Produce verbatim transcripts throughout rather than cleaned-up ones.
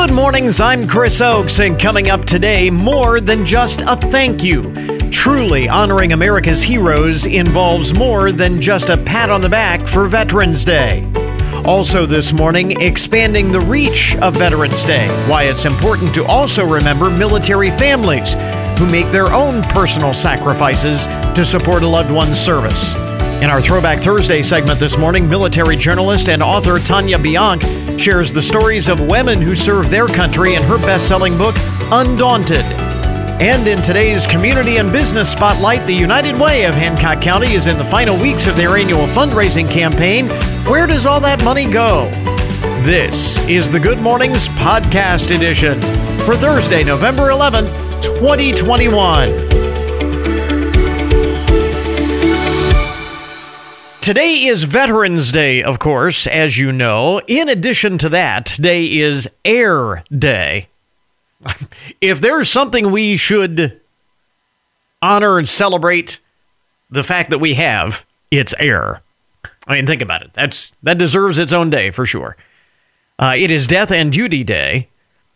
Good mornings, I'm Chris Oakes, and coming up today, more than just a thank you. Truly honoring America's heroes involves more than just a pat on the back for Veterans Day. Also this morning, expanding the reach of Veterans Day, why it's important to also remember military families who make their own personal sacrifices to support a loved one's service. In our Throwback Thursday segment this morning, military journalist and author Tanya Biank shares the stories of women who serve their country in her best-selling book, Undaunted. And in today's Community and Business Spotlight, the United Way of Hancock County is in the final weeks of their annual fundraising campaign. Where does all that money go? This is the Good Mornings Podcast Edition for Thursday, November eleventh, twenty twenty-one. Today is Veterans Day, of course, as you know. In addition to that, today is Air Day. If there's something we should honor and celebrate the fact that we have, it's air. I mean, think about it. That's that deserves its own day for sure. Uh, it is Death and Duty Day,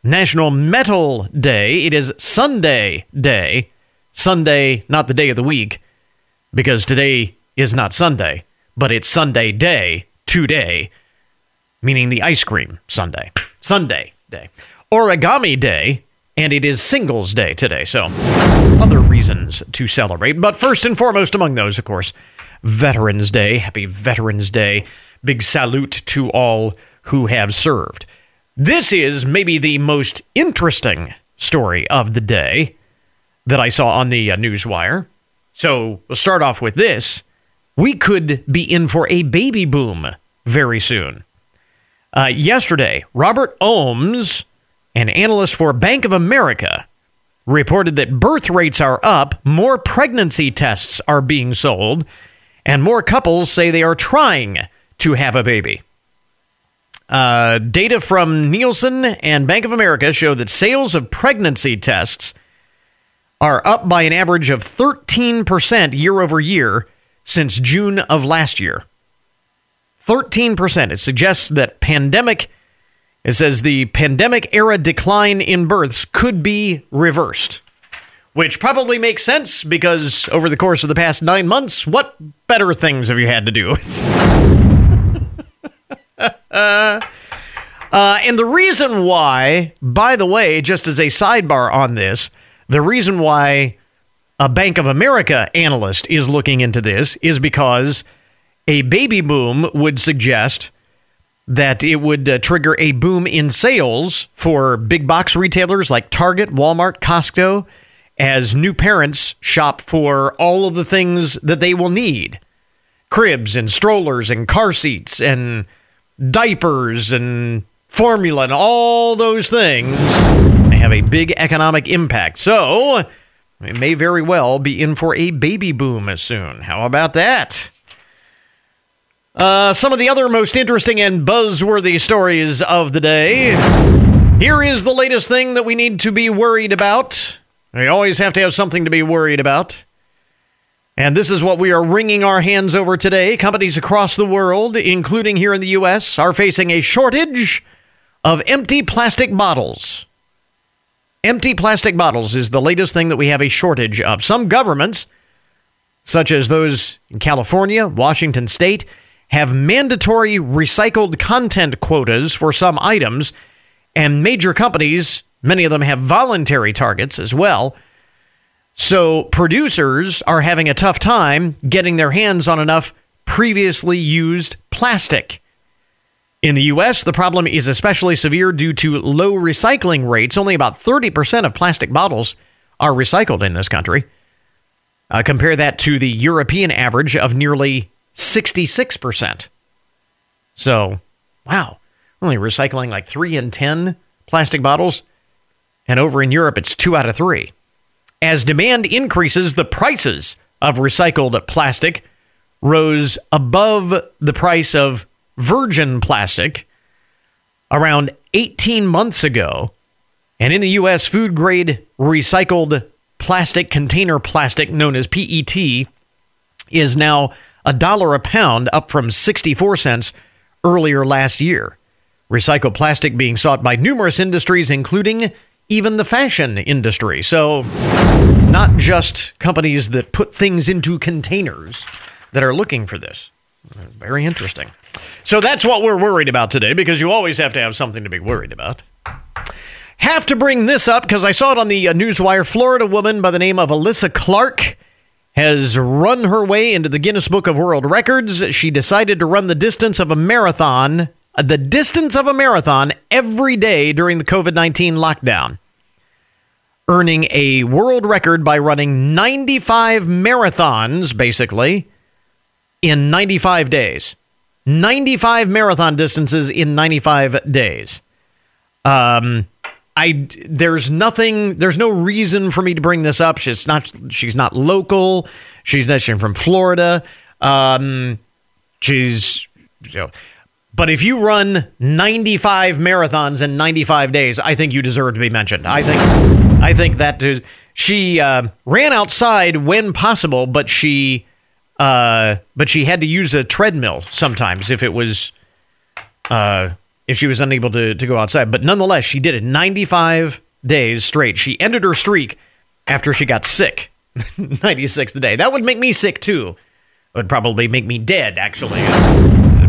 National Metal Day. It is Sunday Day. Sunday, not the day of the week, because today is not Sunday. But it's Sunday Day today, meaning the ice cream Sunday. Sunday Day. Origami Day, and it is Singles Day today, so other reasons to celebrate. But first and foremost among those, of course, Veterans Day. Happy Veterans Day. Big salute to all who have served. This is maybe the most interesting story of the day that I saw on the uh, newswire. So we'll start off with this. We could be in for a baby boom very soon. Uh, yesterday, Robert Ohms, an analyst for Bank of America, reported that birth rates are up, more pregnancy tests are being sold, and more couples say they are trying to have a baby. Uh, data from Nielsen and Bank of America show that sales of pregnancy tests are up by an average of thirteen percent year over year since June of last year. thirteen percent. It suggests that pandemic, it says the pandemic era decline in births could be reversed, which probably makes sense because over the course of the past nine months, what better things have you had to do with? uh, and the reason why, by the way, just as a sidebar on this, the reason why a Bank of America analyst is looking into this is because a baby boom would suggest that it would uh, trigger a boom in sales for big box retailers like Target, Walmart, Costco, as new parents shop for all of the things that they will need. Cribs and strollers and car seats and diapers and formula and all those things may have a big economic impact. So it may very well be in for a baby boom soon. How about that? Uh, some of the other most interesting and buzzworthy stories of the day. Here is the latest thing that we need to be worried about. We always have to have something to be worried about. And this is what we are wringing our hands over today. Companies across the world, including here in the U S, are facing a shortage of empty plastic bottles. Empty plastic bottles is the latest thing that we have a shortage of. Some governments, such as those in California, Washington State, have mandatory recycled content quotas for some items, and major companies, many of them have voluntary targets as well. So producers are having a tough time getting their hands on enough previously used plastic. In the U S, the problem is especially severe due to low recycling rates. Only about thirty percent of plastic bottles are recycled in this country. Uh, compare that to the European average of nearly sixty-six percent. So, wow, only recycling like three in ten plastic bottles. And over in Europe, it's two out of three. As demand increases, the prices of recycled plastic rose above the price of virgin plastic around eighteen months ago, and in the U S, food grade recycled plastic, container plastic known as P E T, is now a dollar a pound, up from sixty-four cents earlier last year. Recycled plastic being sought by numerous industries, including even the fashion industry. So it's not just companies that put things into containers that are looking for this. Very interesting. So that's what we're worried about today, because you always have to have something to be worried about. Have to bring this up because I saw it on the Newswire. Florida woman by the name of Alyssa Clark has run her way into the Guinness Book of World Records. She decided to run the distance of a marathon, the distance of a marathon every day during the COVID nineteen lockdown, earning a world record by running ninety-five marathons, basically, in ninety-five days. ninety-five marathon distances in ninety-five days. Um, I there's nothing, there's no reason for me to bring this up. She's not, she's not local. She's not she's from Florida. Um, she's, you know, but if you run ninety-five marathons in ninety-five days, I think you deserve to be mentioned. I think, I think that is, she uh, ran outside when possible, but she, uh, but she had to use a treadmill sometimes if it was, uh, if she was unable to, to go outside. But nonetheless, she did it ninety-five days straight. She ended her streak after she got sick, ninety-sixth day. That would make me sick, too. It would probably make me dead, actually.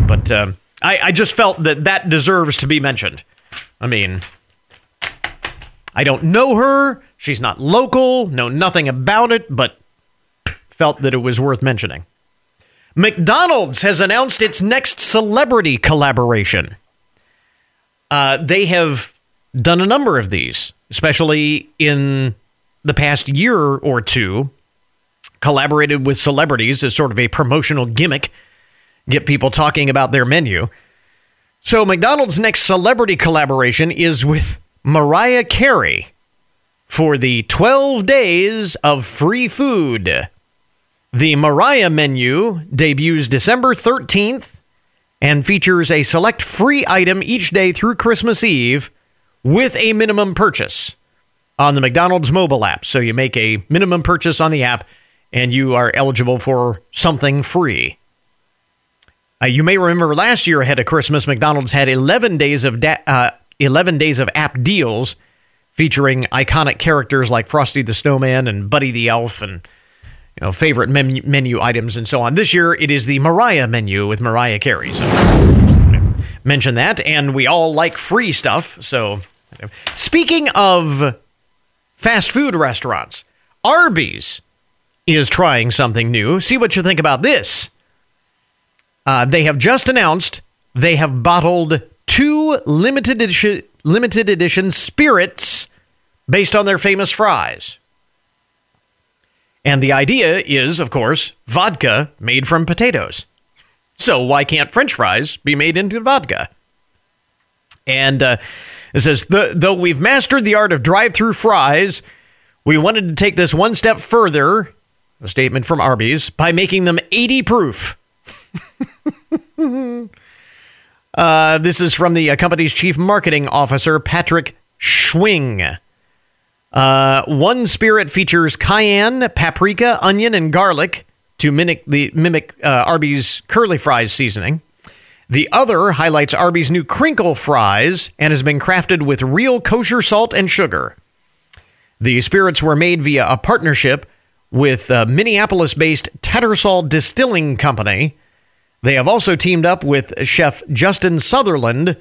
But uh, I, I just felt that that deserves to be mentioned. I mean, I don't know her. She's not local. Know nothing about it, but felt that it was worth mentioning. McDonald's has announced its next celebrity collaboration. Uh, they have done a number of these, especially in the past year or two, collaborated with celebrities as sort of a promotional gimmick, get people talking about their menu. So McDonald's next celebrity collaboration is with Mariah Carey for the twelve days of free food. The Mariah menu debuts December thirteenth. And features a select free item each day through Christmas Eve with a minimum purchase on the McDonald's mobile app. So you make a minimum purchase on the app and you are eligible for something free. Uh, you may remember last year ahead of Christmas, McDonald's had eleven days of da- uh, eleven days of app deals featuring iconic characters like Frosty the Snowman and Buddy the Elf and, you know, favorite menu, menu items and so on. This year, it is the Mariah menu with Mariah Carey. So mention that. And we all like free stuff. So speaking of fast food restaurants, Arby's is trying something new. See what you think about this. Uh, they have just announced they have bottled two limited edition, limited edition spirits based on their famous fries. And the idea is, of course, vodka made from potatoes. So why can't French fries be made into vodka? And uh, it says, though we've mastered the art of drive-through fries, we wanted to take this one step further, a statement from Arby's, by making them eighty proof. uh, this is from the uh, company's chief marketing officer, Patrick Schwing. Uh, one spirit features cayenne, paprika, onion, and garlic to mimic the mimic uh, Arby's curly fries seasoning. The other highlights Arby's new crinkle fries and has been crafted with real kosher salt and sugar. The spirits were made via a partnership with uh, Minneapolis-based Tattersall Distilling Company. They have also teamed up with Chef Justin Sutherland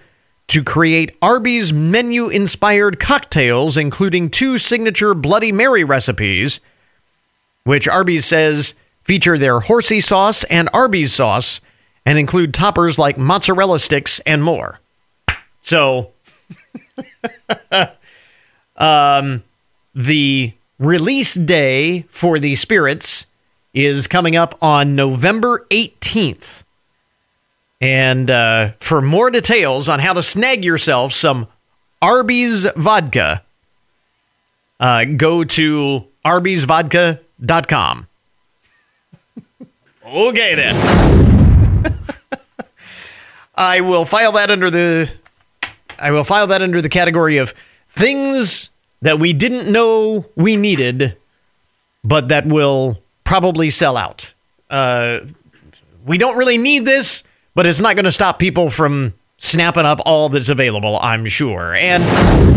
to create Arby's menu-inspired cocktails, including two signature Bloody Mary recipes, which Arby's says feature their horsey sauce and Arby's sauce and include toppers like mozzarella sticks and more. So, um, the release day for the spirits is coming up on November eighteenth. And uh, for more details on how to snag yourself some Arby's vodka, uh, go to Arby's vodka dot com. Okay, then. I will file that under the I will file that under the category of things that we didn't know we needed, but that will probably sell out. Uh, we don't really need this. But it's not going to stop people from snapping up all that's available, I'm sure. And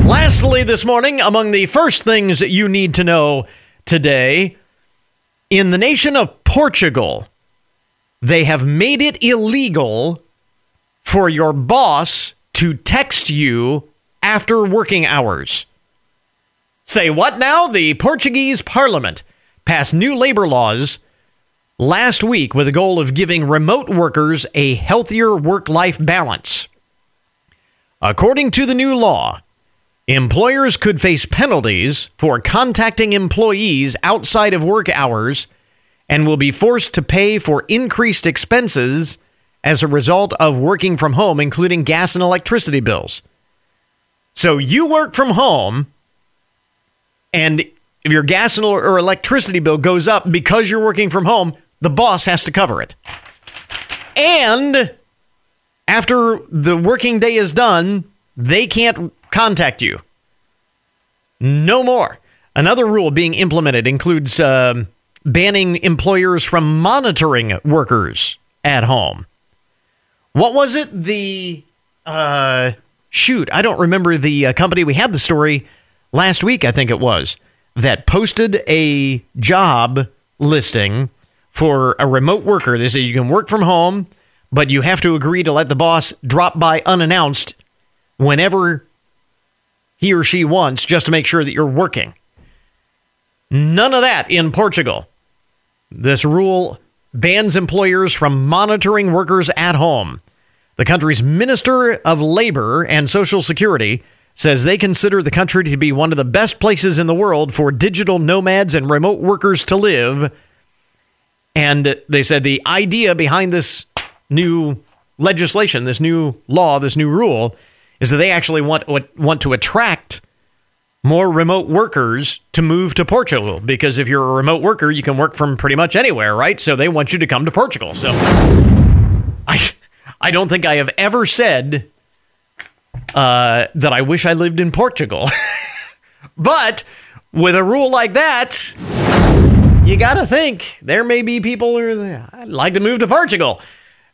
lastly this morning, among the first things that you need to know today, in the nation of Portugal, they have made it illegal for your boss to text you after working hours. Say what now? The Portuguese parliament passed new labor laws last week with a goal of giving remote workers a healthier work-life balance. According to the new law, employers could face penalties for contacting employees outside of work hours and will be forced to pay for increased expenses as a result of working from home, including gas and electricity bills. So you work from home, and if your gas or electricity bill goes up because you're working from home, the boss has to cover it. And after the working day is done, they can't contact you. No more. Another rule being implemented includes uh, banning employers from monitoring workers at home. What was it? The, uh, shoot, I don't remember the uh, company. We had the story last week, I think it was, that posted a job listing for a remote worker. They say you can work from home, but you have to agree to let the boss drop by unannounced whenever he or she wants, just to make sure that you're working. None of that in Portugal. This rule bans employers from monitoring workers at home. The country's Minister of Labor and Social Security says they consider the country to be one of the best places in the world for digital nomads and remote workers to live. And they said the idea behind this new legislation, this new law, this new rule, is that they actually want want to attract more remote workers to move to Portugal, because if you're a remote worker, you can work from pretty much anywhere, right? So they want you to come to Portugal. So I, I don't think I have ever said Uh, that I wish I lived in Portugal. But with a rule like that, you got to think there may be people who are, I'd like to move to Portugal.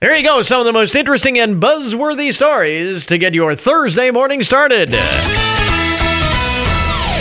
There you go. Some of the most interesting and buzzworthy stories to get your Thursday morning started.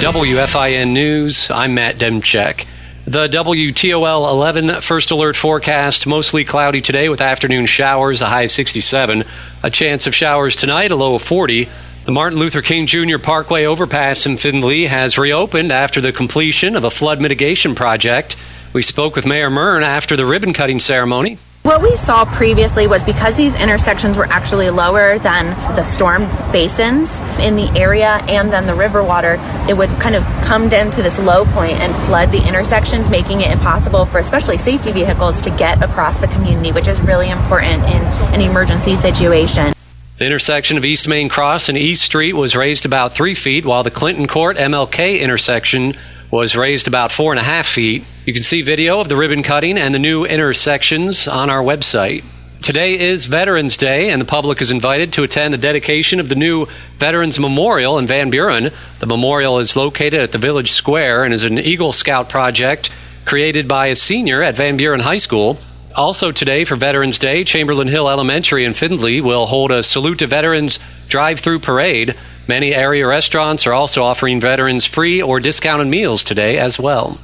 W F I N News. I'm Matt Demchek. The W T O L eleven First Alert forecast, mostly cloudy today with afternoon showers, a high of sixty-seven. A chance of showers tonight, a low of forty. The Martin Luther King Junior Parkway overpass in Findlay has reopened after the completion of a flood mitigation project. We spoke with Mayor Mern after the ribbon-cutting ceremony. What we saw previously was because these intersections were actually lower than the storm basins in the area and then the river water, it would kind of come down to this low point and flood the intersections, making it impossible for especially safety vehicles to get across the community, which is really important in an emergency situation. The intersection of East Main Cross and East Street was raised about three feet, while the Clinton Court M L K intersection was raised about four and a half feet. You can see video of the ribbon cutting and the new intersections on our website. Today is Veterans Day, and the public is invited to attend the dedication of the new Veterans Memorial in Van Buren. The memorial is located at the Village Square and is an Eagle Scout project created by a senior at Van Buren High School. Also today for Veterans Day, Chamberlain Hill Elementary in Findlay will hold a Salute to Veterans drive-through parade. Many area restaurants are also offering veterans free or discounted meals today as well.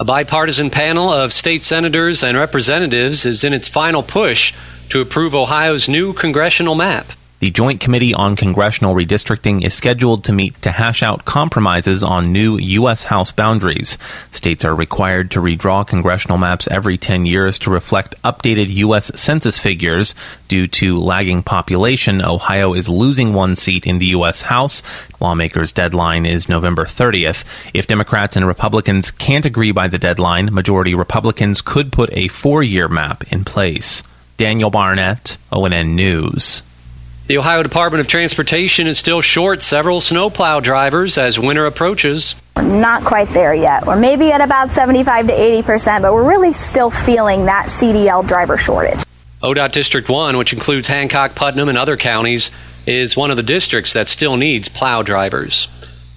A bipartisan panel of state senators and representatives is in its final push to approve Ohio's new congressional map. The Joint Committee on Congressional Redistricting is scheduled to meet to hash out compromises on new U S. House boundaries. States are required to redraw congressional maps every ten years to reflect updated U S census figures. Due to lagging population, Ohio is losing one seat in the U S. House. Lawmakers' deadline is November thirtieth. If Democrats and Republicans can't agree by the deadline, majority Republicans could put a four-year map in place. Daniel Barnett, O N N News. The Ohio Department of Transportation is still short several snowplow drivers as winter approaches. We're not quite there yet. We're maybe at about seventy-five to eighty percent, but we're really still feeling that C D L driver shortage. ODOT District one, which includes Hancock, Putnam, and other counties, is one of the districts that still needs plow drivers.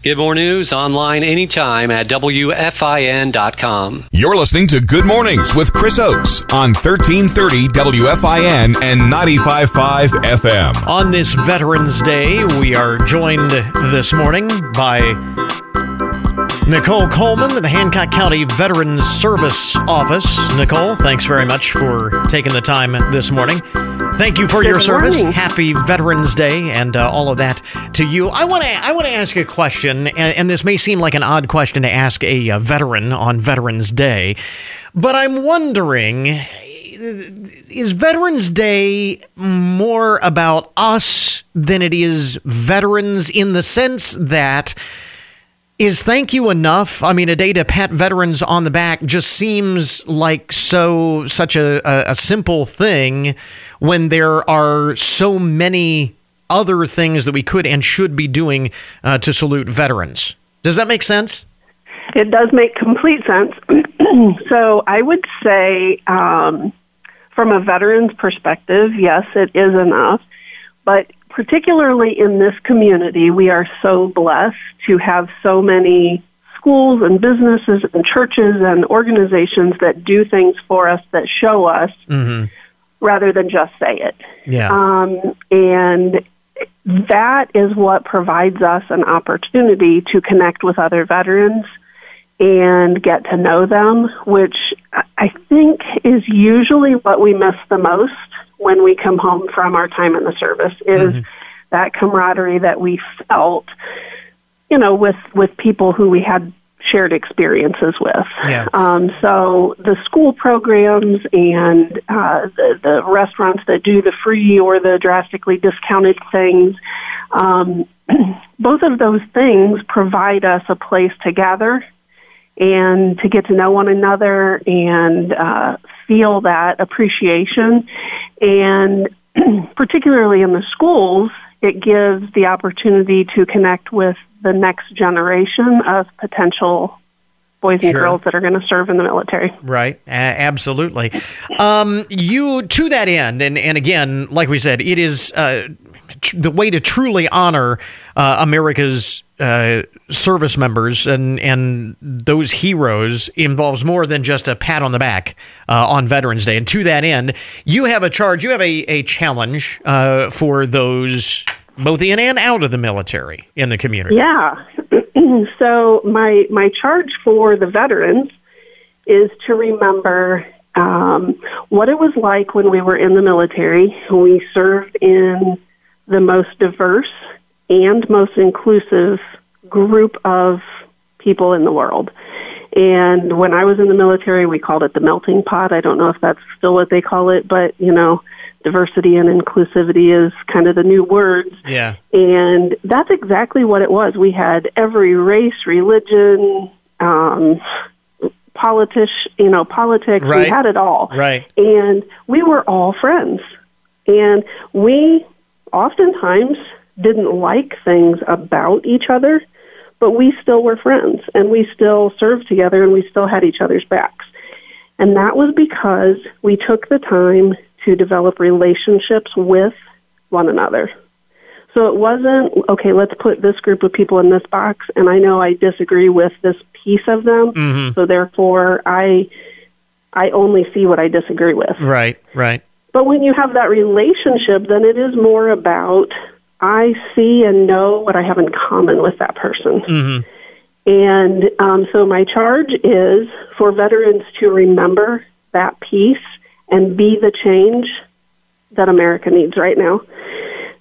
Get more news online anytime at W F I N dot com. You're listening to Good Mornings with Chris Oakes on thirteen thirty W F I N and ninety-five point five F M. On this Veterans Day, we are joined this morning by Nicole Coleman of the Hancock County Veterans Service Office. Nicole, thanks very much for taking the time this morning. Thank you for Good your service. Morning. Happy Veterans Day and uh, all of that to you. I want to I want to ask a question, and, and this may seem like an odd question to ask a, a veteran on Veterans Day, but I'm wondering, is Veterans Day more about us than it is veterans, in the sense that, is thank you enough? I mean, a day to pat veterans on the back just seems like so such a, a, a simple thing when there are so many other things that we could and should be doing uh, to salute veterans. Does that make sense? It does make complete sense. So I would say um, from a veteran's perspective, yes, it is enough, but particularly in this community, we are so blessed to have so many schools and businesses and churches and organizations that do things for us, that show us, mm-hmm. rather than just say it. Yeah. Um, and that is what provides us an opportunity to connect with other veterans and get to know them, which I think is usually what we miss the most when we come home from our time in the service, is mm-hmm. that camaraderie that we felt, you know, with, with people who we had shared experiences with. Yeah. Um, so the school programs and uh, the, the restaurants that do the free or the drastically discounted things, um, both of those things provide us a place to gather and to get to know one another and uh, feel that appreciation. And particularly in the schools, it gives the opportunity to connect with the next generation of potential boys and sure. girls that are going to serve in the military. Right. A- absolutely. Um, you, to that end, and, and again, like we said, it is uh, tr- the way to truly honor uh, America's Uh, service members and, and those heroes involves more than just a pat on the back uh, on Veterans Day. And to that end, you have a charge, you have a, a challenge uh, for those both in and out of the military in the community. Yeah. So my, my charge for the veterans is to remember um, what it was like when we were in the military. We served in the most diverse and most inclusive group of people in the world. And when I was in the military, we called it the melting pot. I don't know if that's still what they call it, but, you know, diversity and inclusivity is kind of the new words. Yeah. And that's exactly what it was. We had every race, religion, um, politic, you know, politics. Right. We had it all. Right. And we were all friends. And we oftentimes didn't like things about each other, but we still were friends, and we still served together, and we still had each other's backs. And that was because we took the time to develop relationships with one another. So it wasn't, okay, let's put this group of people in this box, and I know I disagree with this piece of them, mm-hmm. so therefore I I only see what I disagree with. Right, right. But when you have that relationship, then it is more about, I see and know what I have in common with that person. Mm-hmm. And um, so my charge is for veterans to remember that piece and be the change that America needs right now.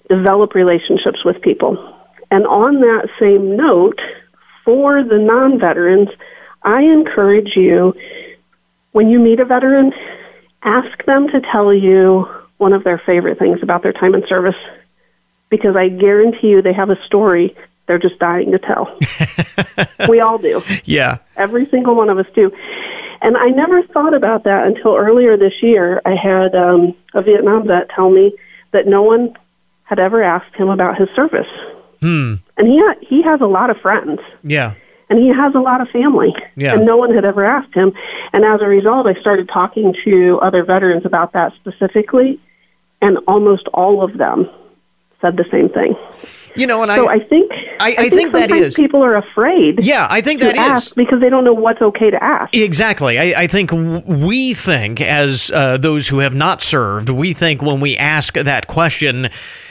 Develop relationships with people. And on that same note, for the non-veterans, I encourage you, when you meet a veteran, ask them to tell you one of their favorite things about their time in service, because I guarantee you they have a story they're just dying to tell. We all do. Yeah. Every single one of us do. And I never thought about that until earlier this year. I had um, a Vietnam vet tell me that no one had ever asked him about his service. Hmm. And he, ha- he has a lot of friends. Yeah. And he has a lot of family. Yeah. And no one had ever asked him. And as a result, I started talking to other veterans about that specifically, and almost all of them said the same thing. You know, and so I, I think I, I, I think, think that is people are afraid. Yeah, I think to that ask is because they don't know what's okay to ask. Exactly. I, I think we think as uh, those who have not served, we think when we ask that question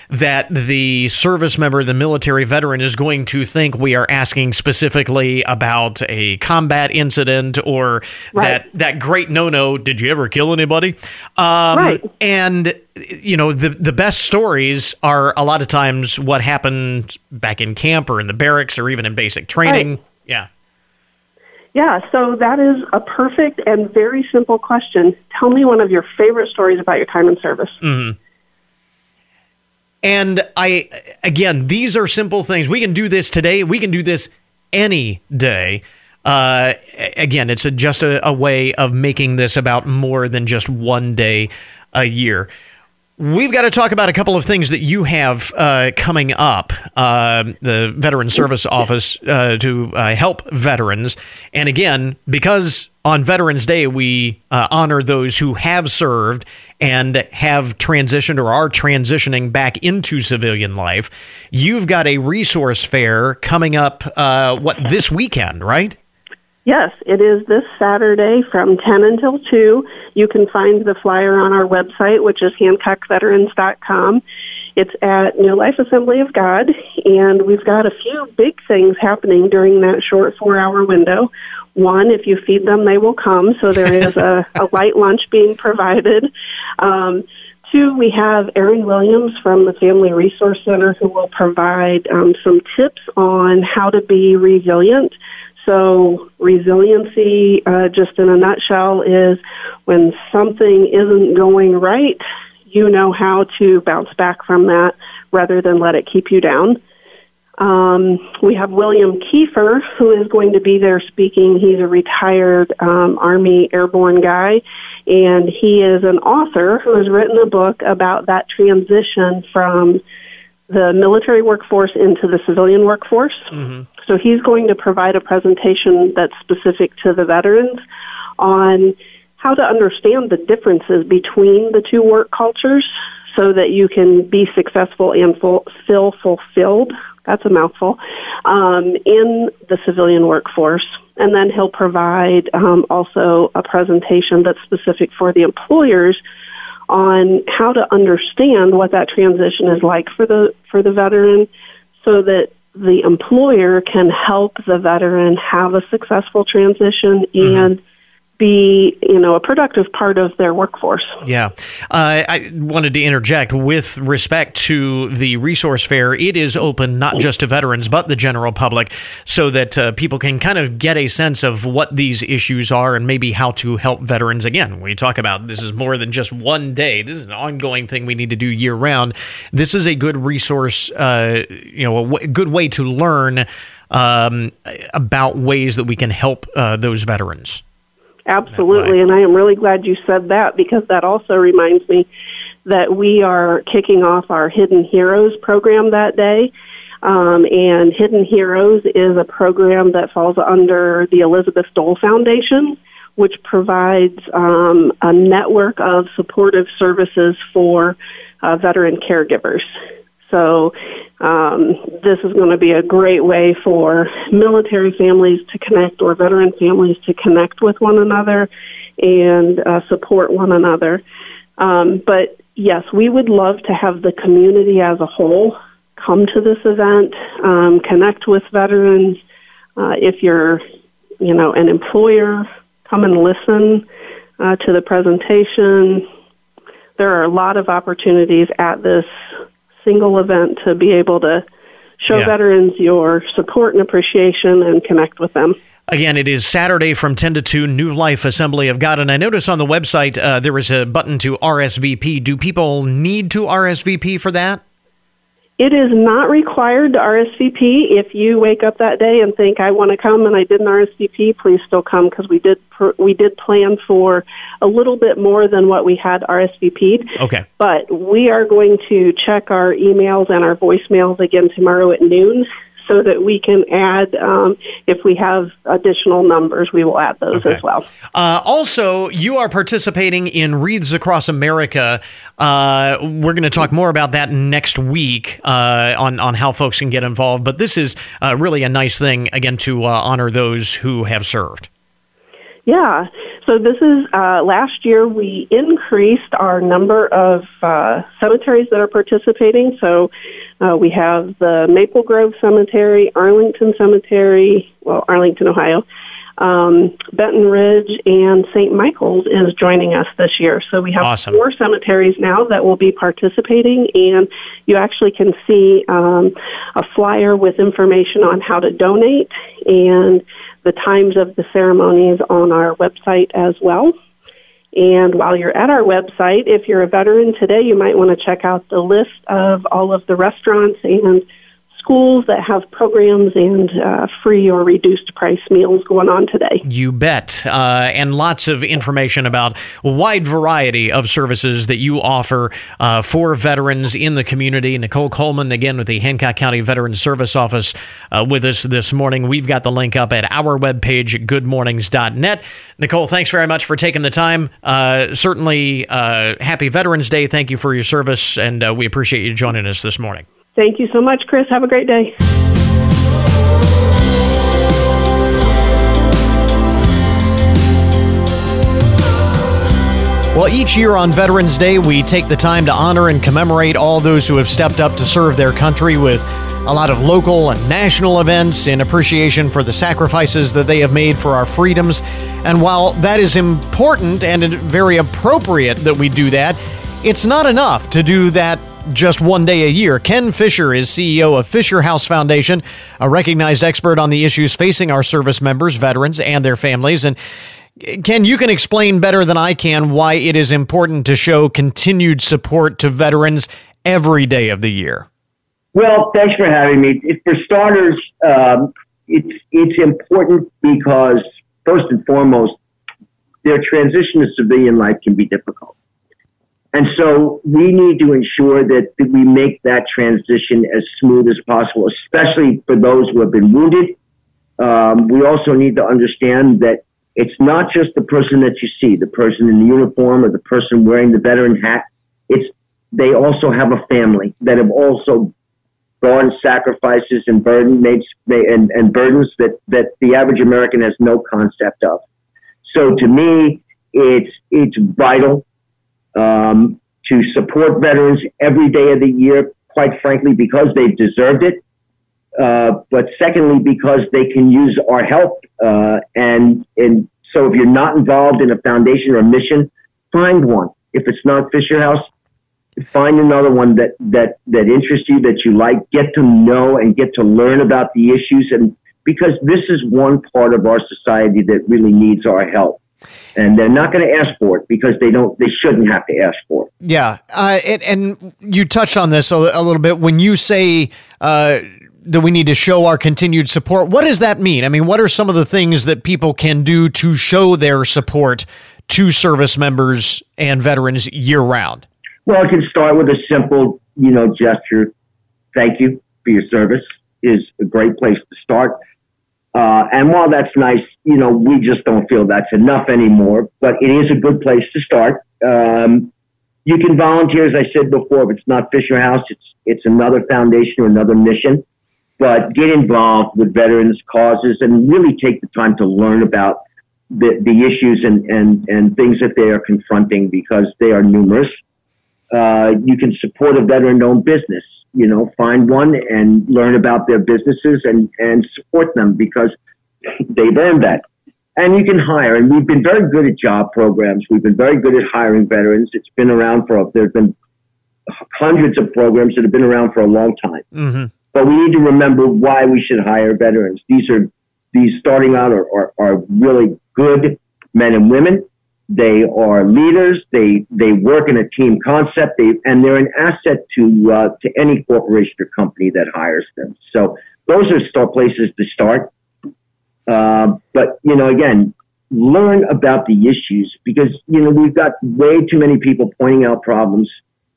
that the service member, the military veteran, is going to think we are asking specifically about a combat incident or right. that that great no-no, did you ever kill anybody? Um, right. And, you know, the, the best stories are a lot of times what happened back in camp or in the barracks or even in basic training. Right. Yeah. Yeah, so that is a perfect and very simple question. Tell me one of your favorite stories about your time in service. Mm-hmm. And I, again, these are simple things. We can do this today. We can do this any day. Uh, again, it's a, just a, a way of making this about more than just one day a year. We've got to talk about a couple of things that you have uh, coming up, uh, the Veterans Service Office uh, to uh, help veterans. And again, because on Veterans Day, we uh, honor those who have served and have transitioned or are transitioning back into civilian life. You've got a resource fair coming up, uh, what, this weekend, right? Yes, it is this Saturday from ten until two. You can find the flyer on our website, which is hancock veterans dot com. It's at New Life Assembly of God, and we've got a few big things happening during that short four-hour window. One, if you feed them, they will come, so there is a, a light lunch being provided. Um, two, we have Erin Williams from the Family Resource Center who will provide um, some tips on how to be resilient. So resiliency, uh, just in a nutshell, is when something isn't going right, you know how to bounce back from that rather than let it keep you down. Um, we have William Kiefer, who is going to be there speaking. He's a retired um, Army airborne guy, and he is an author who has written a book about that transition from the military workforce into the civilian workforce. Mm-hmm. So he's going to provide a presentation that's specific to the veterans on how to understand the differences between the two work cultures so that you can be successful and full, feel fulfilled, that's a mouthful, um, in the civilian workforce. And then he'll provide um, also a presentation that's specific for the employers on how to understand what that transition is like for the for the veteran so that the employer can help the veteran have a successful transition and mm-hmm. be, you know, a productive part of their workforce. Yeah. Uh, I wanted to interject with respect to the resource fair. It is open not just to veterans, but the general public so that uh, people can kind of get a sense of what these issues are and maybe how to help veterans. Again, we talk about this is more than just one day. This is an ongoing thing we need to do year round. This is a good resource, uh, you know, a w- good way to learn um, about ways that we can help uh, those veterans. Absolutely, and I am really glad you said that because that also reminds me that we are kicking off our Hidden Heroes program that day, um, and Hidden Heroes is a program that falls under the Elizabeth Dole Foundation, which provides um, a network of supportive services for uh, veteran caregivers. So um, this is going to be a great way for military families to connect or veteran families to connect with one another and uh, support one another. Um, but, yes, we would love to have the community as a whole come to this event, um, connect with veterans. Uh, if you're, you know, an employer, come and listen uh, to the presentation. There are a lot of opportunities at this single event to be able to show yeah. veterans your support and appreciation and connect with them. Again, it is Saturday from ten to two, New Life Assembly of God. And I notice on the website uh, there is a button to R S V P. Do people need to R S V P for that? It is not required to R S V P. If you wake up that day and think, I want to come and I didn't R S V P, please still come because we did per- we did plan for a little bit more than what we had R S V P'd. Okay. But we are going to check our emails and our voicemails again tomorrow at noon. so that we can add, um, if we have additional numbers, we will add those okay. as well. Uh, also, you are participating in Wreaths Across America. Uh, we're going to talk more about that next week uh, on, on how folks can get involved. But this is uh, really a nice thing, again, to uh, honor those who have served. Yeah. So this is, uh, last year we increased our number of uh, cemeteries that are participating. So uh, we have the Maple Grove Cemetery, Arlington Cemetery, well, Arlington, Ohio, um, Benton Ridge, and Saint Michael's is joining us this year. So we have awesome. four cemeteries now that will be participating, and you actually can see um, a flyer with information on how to donate and the times of the ceremonies on our website as well. And while you're at our website, if you're a veteran today, you might want to check out the list of all of the restaurants and schools that have programs and uh, free or reduced price meals going on today. You bet. Uh, and lots of information about a wide variety of services that you offer uh, for veterans in the community. Nicole Coleman, again, with the Hancock County Veterans Service Office uh, with us this morning. We've got the link up at our webpage at good mornings dot net. Nicole, thanks very much for taking the time. Uh, certainly, uh, happy Veterans Day. Thank you for your service, and uh, we appreciate you joining us this morning. Thank you so much, Chris. Have a great day. Well, each year on Veterans Day, we take the time to honor and commemorate all those who have stepped up to serve their country with a lot of local and national events in appreciation for the sacrifices that they have made for our freedoms. And while that is important and very appropriate that we do that, it's not enough to do that just one day a year. Ken Fisher is C E O of Fisher House Foundation, a recognized expert on the issues facing our service members, veterans, and their families. And Ken, you can explain better than I can why it is important to show continued support to veterans every day of the year. Well, thanks for having me. For starters, um, it's, it's important because, first and foremost, their transition to civilian life can be difficult. And so we need to ensure that we make that transition as smooth as possible, especially for those who have been wounded. Um, we also need to understand that it's not just the person that you see, the person in the uniform or the person wearing the veteran hat. It's they also have a family that have also borne sacrifices and burden made, and, and burdens that, that the average American has no concept of. So to me, it's it's vital Um, to support veterans every day of the year, quite frankly, because they've deserved it. Uh, but secondly, because they can use our help. Uh, and, and so if you're not involved in a foundation or a mission, find one. If it's not Fisher House, find another one that, that, that interests you, that you like, get to know and get to learn about the issues. And because this is one part of our society that really needs our help. And they're not going to ask for it because they don't. They shouldn't have to ask for it. Yeah, uh, and, and you touched on this a, a little bit when you say uh, that we need to show our continued support. What does that mean? I mean, what are some of the things that people can do to show their support to service members and veterans year round? Well, it can start with a simple, you know, gesture. Thank you for your service is a great place to start. Uh, and while that's nice, you know, we just don't feel that's enough anymore, but it is a good place to start. Um, you can volunteer, as I said before, if it's not Fisher House, it's, it's another foundation or another mission, but get involved with veterans causes and really take the time to learn about the, the issues and, and, and things that they are confronting because they are numerous. Uh, you can support a veteran owned business. You know, find one and learn about their businesses and, and support them because they've earned that. And you can hire. And we've been very good at job programs. We've been very good at hiring veterans. It's been around for, there have been hundreds of programs that have been around for a long time. Mm-hmm. But we need to remember why we should hire veterans. These are, these starting out are, are, are really good men and women. They are leaders. They they work in a team concept. They and they're an asset to uh, to any corporation or company that hires them. So those are start places to start. Uh, but you know, again, learn about the issues because you know we've got way too many people pointing out problems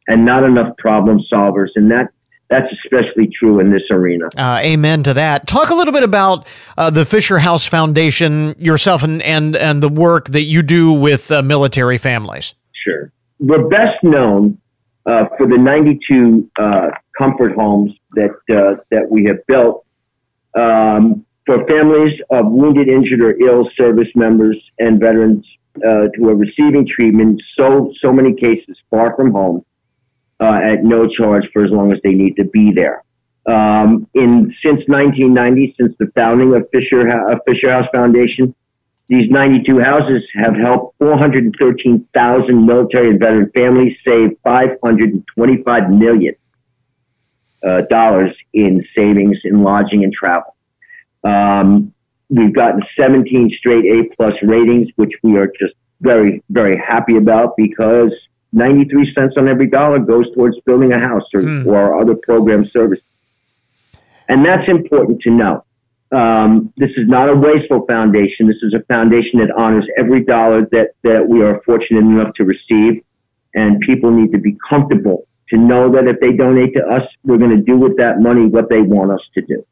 and not enough problem solvers, and that that's especially true in this arena. Uh, amen to that. Talk a little bit about uh, the Fisher House Foundation, yourself, and, and, and the work that you do with uh, military families. Sure. We're best known uh, for the ninety-two uh, comfort homes that uh, that we have built um, for families of wounded, injured, or ill service members and veterans uh, who are receiving treatment, so so many cases far from home, uh, at no charge for as long as they need to be there. Um, in since nineteen ninety, since the founding of Fisher uh, Fisher House Foundation, these ninety-two houses have helped four hundred thirteen thousand military and veteran families save five hundred twenty-five million dollars uh, dollars in savings in lodging and travel. Um, we've gotten seventeen straight A-plus ratings, which we are just very, very happy about, because ninety-three cents on every dollar goes towards building a house or, hmm. or other program services. And that's important to know. Um, this is not a wasteful foundation. This is a foundation that honors every dollar that, that we are fortunate enough to receive. And people need to be comfortable to know that if they donate to us, we're going to do with that money what they want us to do.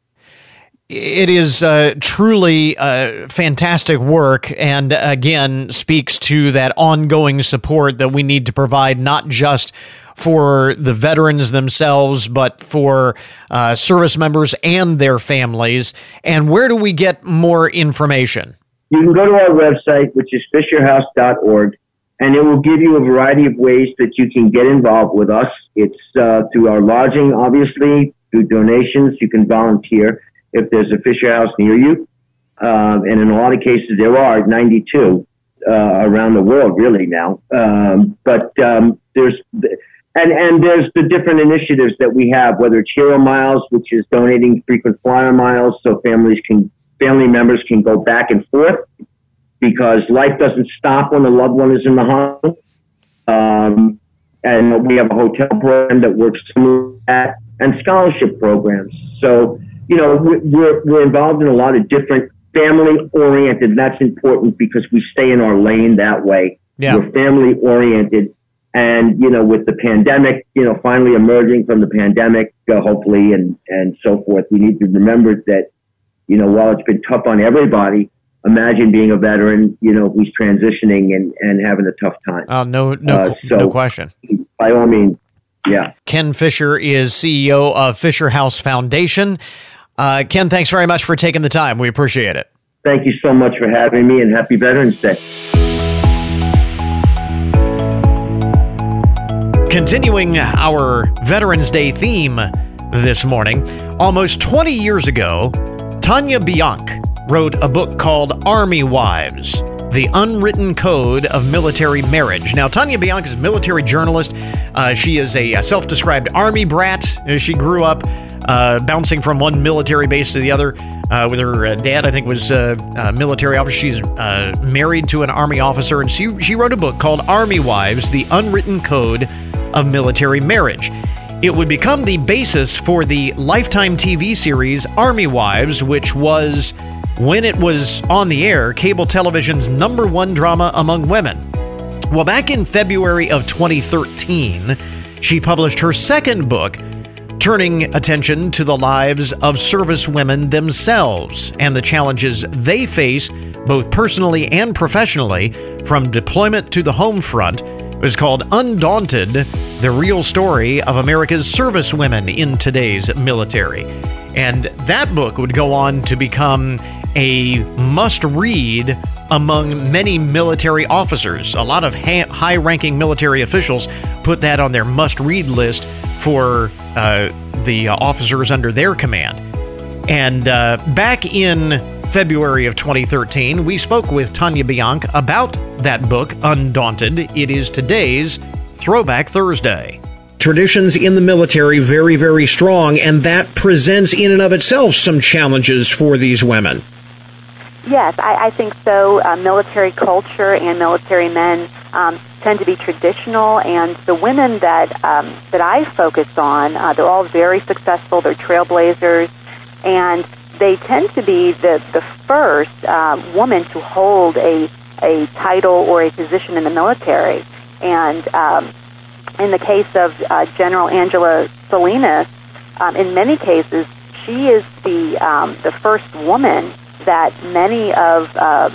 It is uh, truly uh, fantastic work, and again, speaks to that ongoing support that we need to provide, not just for the veterans themselves, but for uh, service members and their families. And where do we get more information? You can go to our website, which is fisher house dot org, and it will give you a variety of ways that you can get involved with us. It's uh, through our lodging, obviously, through donations. You can volunteer if there's a Fisher House near you. Um, and in a lot of cases, there are ninety-two uh, around the world, really, now. Um, but um, there's... Th- And and there's the different initiatives that we have, whether it's Hero Miles, which is donating frequent flyer miles so families can family members can go back and forth, because life doesn't stop when a loved one is in the hospital. Um, and we have a hotel program that works through that, and scholarship programs. So, you know, we're we're involved in a lot of different family-oriented. That's important because we stay in our lane that way. Yeah. We're family-oriented. And, you know, with the pandemic, you know, finally emerging from the pandemic, uh, hopefully, and, and so forth, we need to remember that, you know, while it's been tough on everybody, imagine being a veteran, you know, who's transitioning and, and having a tough time. Oh, no, no, uh, so, no question. By all means, yeah. Ken Fisher is C E O of Fisher House Foundation. Uh, Ken, thanks very much for taking the time. We appreciate it. Thank you so much for having me, and happy Veterans Day. Continuing our Veterans Day theme this morning, almost twenty years ago, Tanya Biank wrote a book called Army Wives, The Unwritten Code of Military Marriage. Now, Tanya Biank is a military journalist. Uh, she is a self-described Army brat. She grew up uh, bouncing from one military base to the other. Uh, with her uh, dad, I think, was a uh, uh, military officer. She's uh, married to an Army officer, and she, she wrote a book called Army Wives, The Unwritten Code of Military Marriage. It would become the basis for the Lifetime T V series Army Wives, which was, when it was on the air, cable television's number one drama among women. Well, back in February of twenty thirteen, she published her second book, turning attention to the lives of service women themselves and the challenges they face, both personally and professionally, from deployment to the home front. It was called Undaunted, The Real Story of America's Service Women in Today's Military. And that book would go on to become a must-read among many military officers. A lot of ha- high-ranking military officials put that on their must-read list for uh, the uh, officers under their command. And uh, back in February of twenty thirteen, we spoke with Tanya Biank about that book, Undaunted. It is today's Throwback Thursday. Traditions in the military very, very strong, and that presents in and of itself some challenges for these women. Yes, I, I think so. Uh, military culture and military men um, tend to be traditional, and the women that um, that I focused on, uh, they're all very successful. They're trailblazers, and they tend to be the the first uh, woman to hold a a title or a position in the military. And um, in the case of uh, General Angela Salinas, um, in many cases, she is the um, the first woman that many of uh,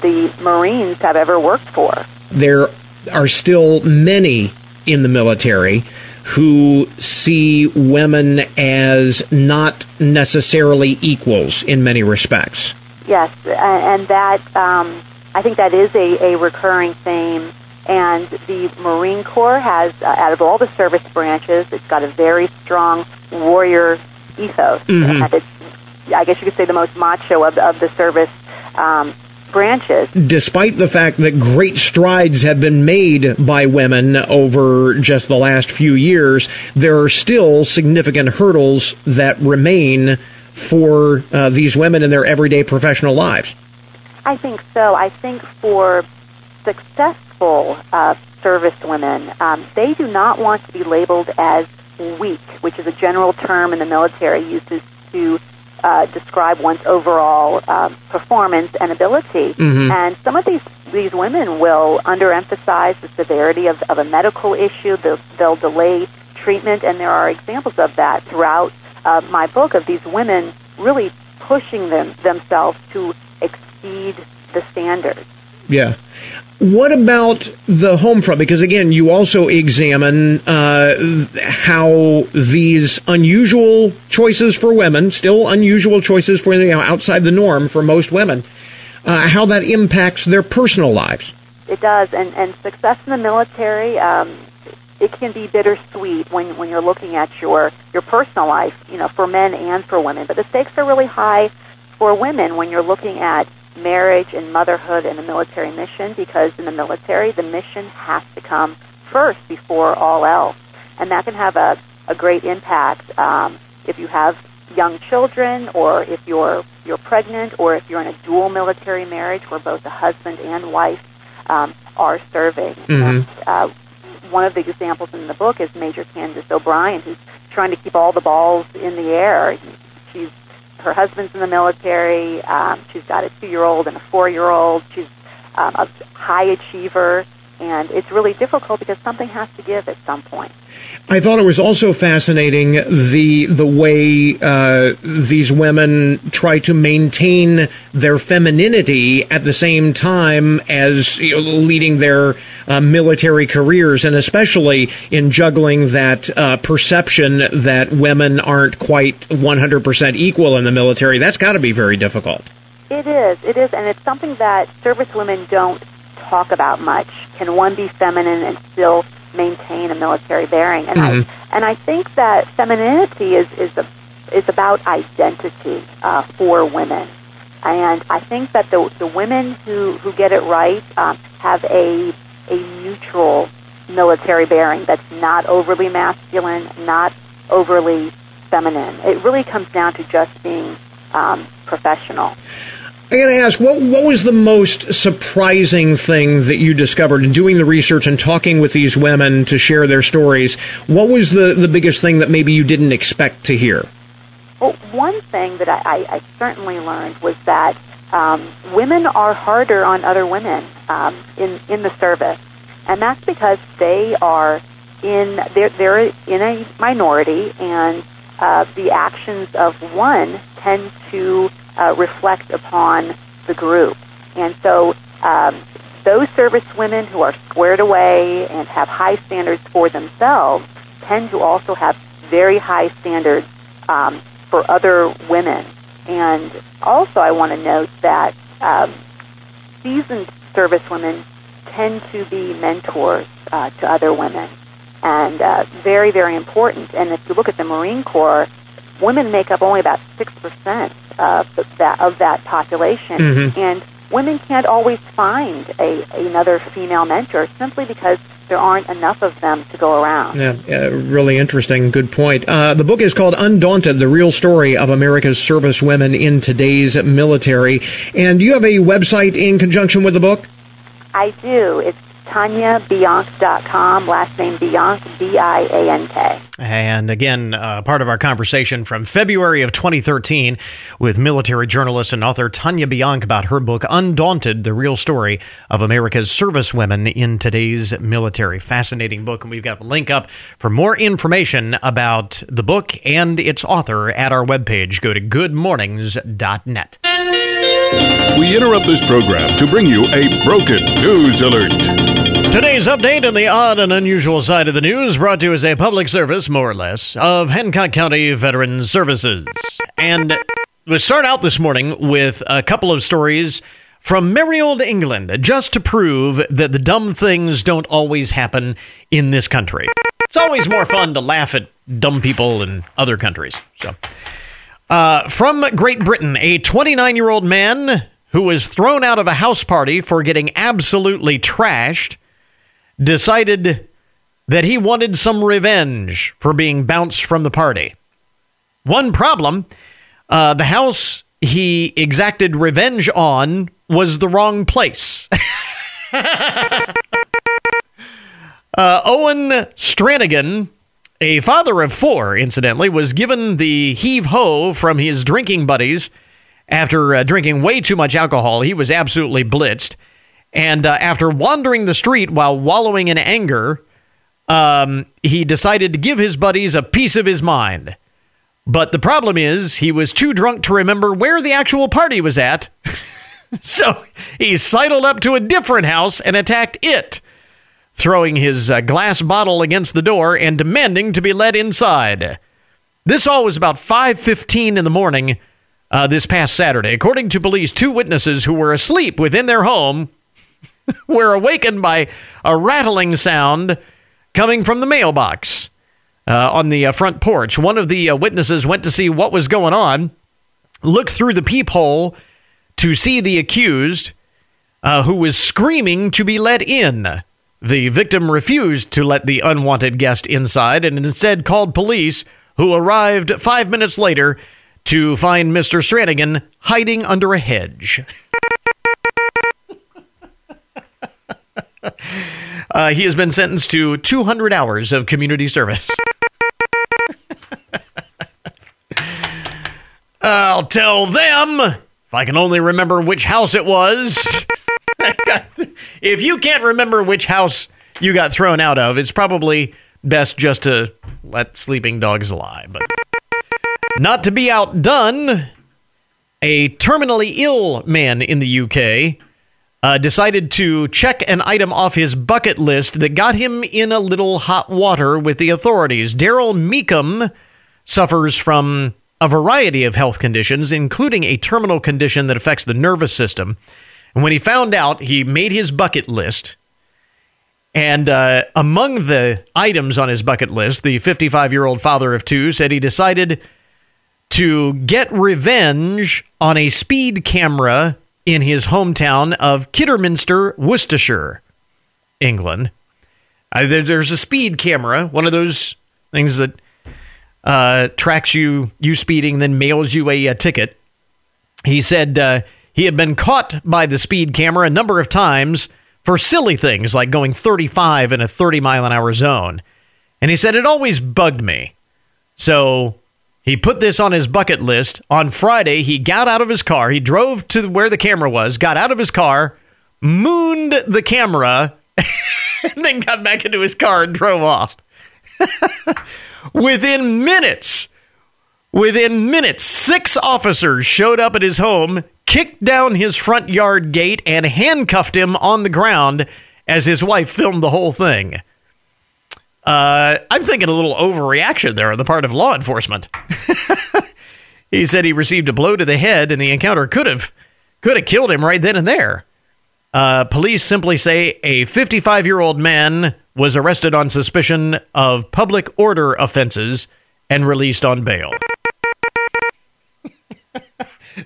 the Marines have ever worked for. There are still many in the military who see women as not necessarily equals in many respects. Yes, and that um, I think that is a, a recurring theme. And the Marine Corps has, uh, out of all the service branches, it's got a very strong warrior ethos. Mm-hmm. And it's, I guess you could say, the most macho of, of the service um, branches. Despite the fact that great strides have been made by women over just the last few years, there are still significant hurdles that remain for uh, these women in their everyday professional lives. I think so. I think for successful uh, service women, um, they do not want to be labeled as weak, which is a general term in the military used to, to uh, describe one's overall uh, performance and ability. Mm-hmm. And some of these these women will underemphasize the severity of, of a medical issue. They'll, they'll delay treatment, and there are examples of that throughout uh, my book of these women really pushing them themselves to exceed the standards. Yeah. What about the home front? Because, again, you also examine uh, how these unusual choices for women, still unusual choices for, you know, outside the norm for most women, uh, how that impacts their personal lives. It does. And, and success in the military, um, it can be bittersweet when, when you're looking at your, your personal life, you know, for men and for women. But the stakes are really high for women when you're looking at marriage and motherhood and the military mission, because in the military, the mission has to come first before all else. And that can have a, a great impact um, if you have young children, or if you're you're pregnant, or if you're in a dual military marriage where both the husband and wife um, are serving. Mm-hmm. And, uh, one of the examples in the book is Major Candace O'Brien, who's trying to keep all the balls in the air. She's Her husband's in the military. Um, she's got a two-year-old and a four-year-old. She's um, a high achiever, and it's really difficult because something has to give at some point. I thought it was also fascinating the the way uh, these women try to maintain their femininity at the same time as, you know, leading their uh, military careers, and especially in juggling that uh, perception that women aren't quite one hundred percent equal in the military. That's got to be very difficult. It is. It is, and it's something that servicewomen don't talk about much. Can one be feminine and still maintain a military bearing? And mm-hmm. I and I think that femininity is is a, is about identity uh, for women, and I think that the the women who, who get it right um, have a a neutral military bearing that's not overly masculine, not overly feminine. It really comes down to just being um, professional. I got to ask, what, what was the most surprising thing that you discovered in doing the research and talking with these women to share their stories? What was the, the biggest thing that maybe you didn't expect to hear? Well, one thing that I, I, I certainly learned was that um, women are harder on other women um, in, in the service, and that's because they are in they're, they're in a minority, and uh, the actions of one tend to Uh, reflect upon the group. And so um, those service women who are squared away and have high standards for themselves tend to also have very high standards um, for other women. And also I want to note that um, seasoned service women tend to be mentors uh, to other women, and uh, very, very important. And if you look at the Marine Corps, women make up only about six percent of that, of that population, mm-hmm. and women can't always find a, another female mentor simply because there aren't enough of them to go around. Yeah, yeah, really interesting. Good point. Uh, the book is called Undaunted, The Real Story of America's Service Women in Today's Military. And do you have a website in conjunction with the book? I do. It's tanya biank dot com, last name Biank, B I A N K. And again, uh, part of our conversation from February of twenty thirteen with military journalist and author Tanya Biank about her book, Undaunted, The Real Story of America's Servicewomen in Today's Military. Fascinating book, and we've got a link up for more information about the book and its author at our webpage. Go to good mornings dot net. We interrupt this program to bring you a broken news alert. Today's update on the odd and unusual side of the news brought to you as a public service, more or less, of Hancock County Veterans Services. And we start out this morning with a couple of stories from merry old England, just to prove that the dumb things don't always happen in this country. It's always more fun to laugh at dumb people in other countries, so... Uh, from Great Britain, a twenty-nine-year-old man who was thrown out of a house party for getting absolutely trashed decided that he wanted some revenge for being bounced from the party. One problem, uh, the house he exacted revenge on was the wrong place. uh, Owen Stranigan, a father of four, incidentally, was given the heave-ho from his drinking buddies after uh, drinking way too much alcohol. He was absolutely blitzed. And uh, after wandering the street while wallowing in anger, um, he decided to give his buddies a piece of his mind. But the problem is he was too drunk to remember where the actual party was at. So he sidled up to a different house and attacked it, throwing his uh, glass bottle against the door and demanding to be let inside. This all was about five fifteen in the morning uh, this past Saturday. According to police, two witnesses who were asleep within their home were awakened by a rattling sound coming from the mailbox uh, on the uh, front porch. One of the uh, witnesses went to see what was going on, looked through the peephole to see the accused, uh, who was screaming to be let in. The victim refused to let the unwanted guest inside and instead called police, who arrived five minutes later to find Mister Stranigan hiding under a hedge. uh, he has been sentenced to two hundred hours of community service. I'll tell them if I can only remember which house it was. If you can't remember which house you got thrown out of, it's probably best just to let sleeping dogs lie. But not to be outdone, a terminally ill man in the U K uh, decided to check an item off his bucket list that got him in a little hot water with the authorities. Daryl Meekum suffers from a variety of health conditions, including a terminal condition that affects the nervous system. And when he found out, he made his bucket list. And uh, among the items on his bucket list, the fifty-five-year-old father of two said he decided to get revenge on a speed camera in his hometown of Kidderminster, Worcestershire, England. Uh, there, there's a speed camera, one of those things that uh, tracks you, you speeding, then mails you a, a ticket. He said... Uh, He had been caught by the speed camera a number of times for silly things like going thirty-five in a thirty-mile-an-hour zone. And he said, it always bugged me. So he put this on his bucket list. On Friday, he got out of his car. He drove to where the camera was, got out of his car, mooned the camera, and then got back into his car and drove off. Within minutes, within minutes, six officers showed up at his home, kicked down his front yard gate, and handcuffed him on the ground as his wife filmed the whole thing. Uh, I'm thinking a little overreaction there on the part of law enforcement. He said he received a blow to the head, and the encounter could have could have killed him right then and there. Uh, police simply say a fifty-five-year-old man was arrested on suspicion of public order offenses and released on bail.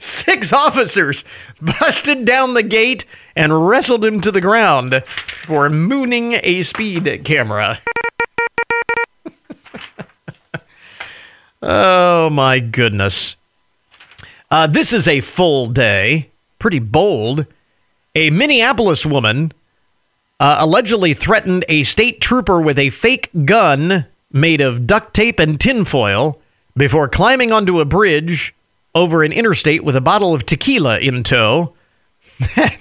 Six officers busted down the gate and wrestled him to the ground for mooning a speed camera. Oh, my goodness. Uh, this is a full day. Pretty bold. A Minneapolis woman uh, allegedly threatened a state trooper with a fake gun made of duct tape and tinfoil before climbing onto a bridge over an interstate with a bottle of tequila in tow.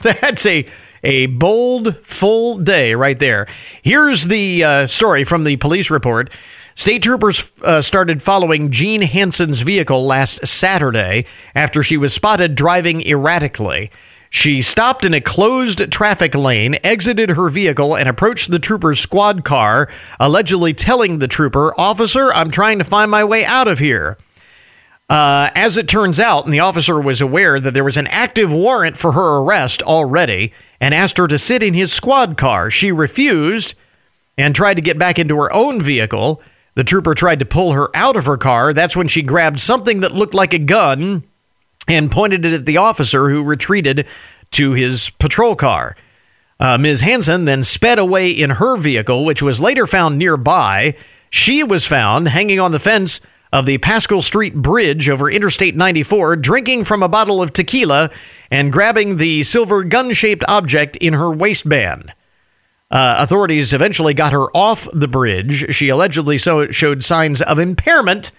That's a a bold, full day right there. Here's the uh, story from the police report. State troopers uh, started following Jean Hansen's vehicle last Saturday after she was spotted driving erratically. She stopped in a closed traffic lane, exited her vehicle, and approached the trooper's squad car, allegedly telling the trooper, "Officer, I'm trying to find my way out of here." Uh, as it turns out, and the officer was aware that there was an active warrant for her arrest already and asked her to sit in his squad car. She refused and tried to get back into her own vehicle. The trooper tried to pull her out of her car. That's when she grabbed something that looked like a gun and pointed it at the officer, who retreated to his patrol car. Uh, Miz Hansen then sped away in her vehicle, which was later found nearby. She was found hanging on the fence of the Pascal Street Bridge over Interstate ninety-four, drinking from a bottle of tequila and grabbing the silver gun-shaped object in her waistband. Uh, authorities eventually got her off the bridge. She allegedly so showed signs of impairment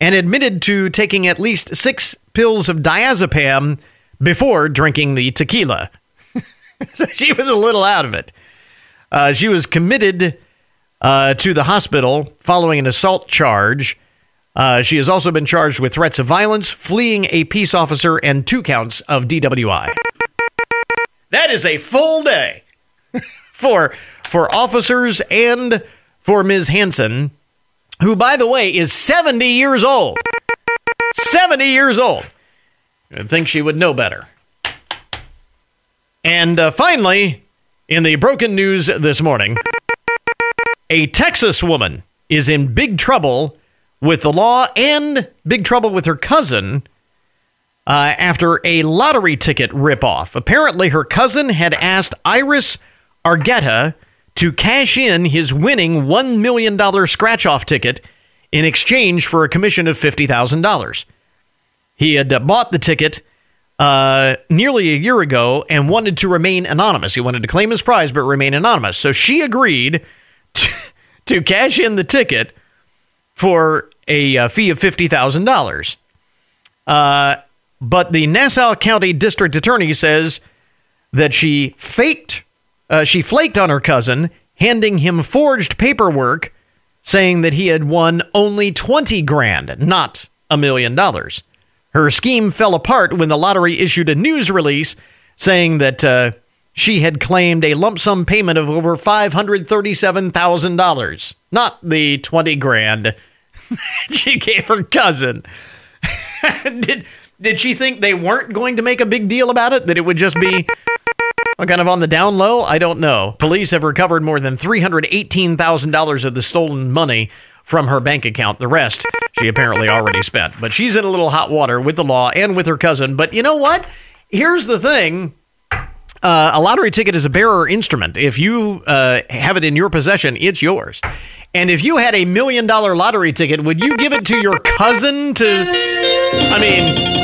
and admitted to taking at least six pills of diazepam before drinking the tequila. So she was a little out of it. Uh, she was committed uh, to the hospital following an assault charge. Uh, she has also been charged with threats of violence, fleeing a peace officer, and two counts of D W I. That is a full day for for officers and for Miz Hansen, who, by the way, is seventy years old. seventy years old. I'd think she would know better. And uh, finally, in the broken news this morning, a Texas woman is in big trouble with the law and big trouble with her cousin uh, after a lottery ticket ripoff. Apparently, her cousin had asked Iris Argueta to cash in his winning one million dollars scratch-off ticket in exchange for a commission of fifty thousand dollars. He had uh, bought the ticket uh, nearly a year ago and wanted to remain anonymous. He wanted to claim his prize but remain anonymous. So she agreed to, to cash in the ticket for a uh, fee of fifty thousand dollars. Uh, but the Nassau County District Attorney says that she faked, uh, she flaked on her cousin, handing him forged paperwork saying that he had won only twenty grand, not a million dollars. Her scheme fell apart when the lottery issued a news release saying that uh, she had claimed a lump sum payment of over five hundred thirty-seven thousand dollars, not the twenty grand she gave her cousin. did, did she think they weren't going to make a big deal about it, that it would just be kind of on the down low? I don't know. Police have recovered more than three hundred eighteen thousand dollars of the stolen money from her bank account. The rest she apparently already spent. But she's in a little hot water with the law and with her cousin. But you know what? Here's the thing. Uh, a lottery ticket is a bearer instrument. If you uh, have it in your possession, it's yours. And if you had a million dollar lottery ticket, would you give it to your cousin to... I mean...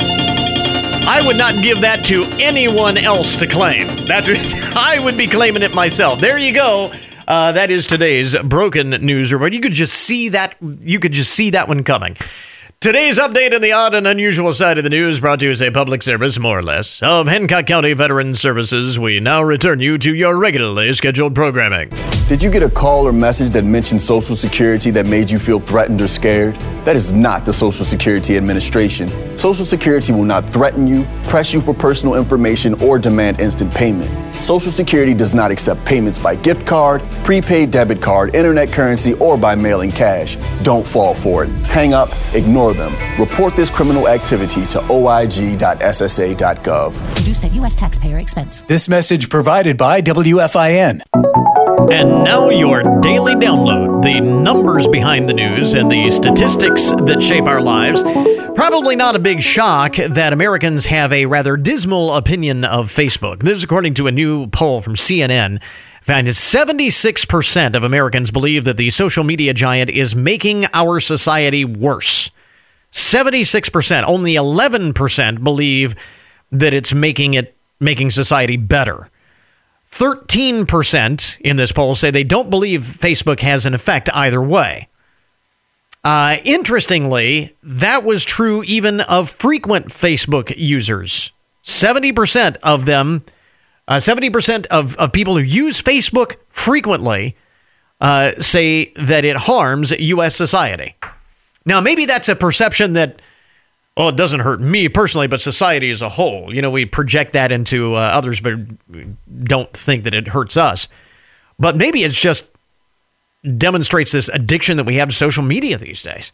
I would not give that to anyone else to claim. That's, I would be claiming it myself. There you go. Uh, that is today's broken news report. You could just see that. You could just see that one coming. Today's update on the odd and unusual side of the news brought to you as a public service, more or less, of Hancock County Veterans Services. We now return you to your regularly scheduled programming. Did you get a call or message that mentioned Social Security that made you feel threatened or scared? That is not the Social Security Administration. Social Security will not threaten you, press you for personal information, or demand instant payment. Social Security does not accept payments by gift card, prepaid debit card, internet currency, or by mailing cash. Don't fall for it. Hang up, ignore them. Report this criminal activity to O I G dot S S A dot gov. Produced at U S taxpayer expense. This message provided by W F I N. And now your daily download, the numbers behind the news and the statistics that shape our lives. Probably not a big shock that Americans have a rather dismal opinion of Facebook. This is according to a new poll from C N N. Found that seventy-six percent of Americans believe that the social media giant is making our society worse. seventy-six percent. Only eleven percent believe that it's making it making society better. thirteen percent in this poll say they don't believe Facebook has an effect either way. Uh, interestingly, that was true even of frequent Facebook users. seventy percent of them, uh, seventy percent of, of people who use Facebook frequently uh, say that it harms U S society. Now, maybe that's a perception that, oh, it doesn't hurt me personally, but society as a whole. You know, we project that into uh, others, but don't think that it hurts us. But maybe it's just demonstrates this addiction that we have to social media these days.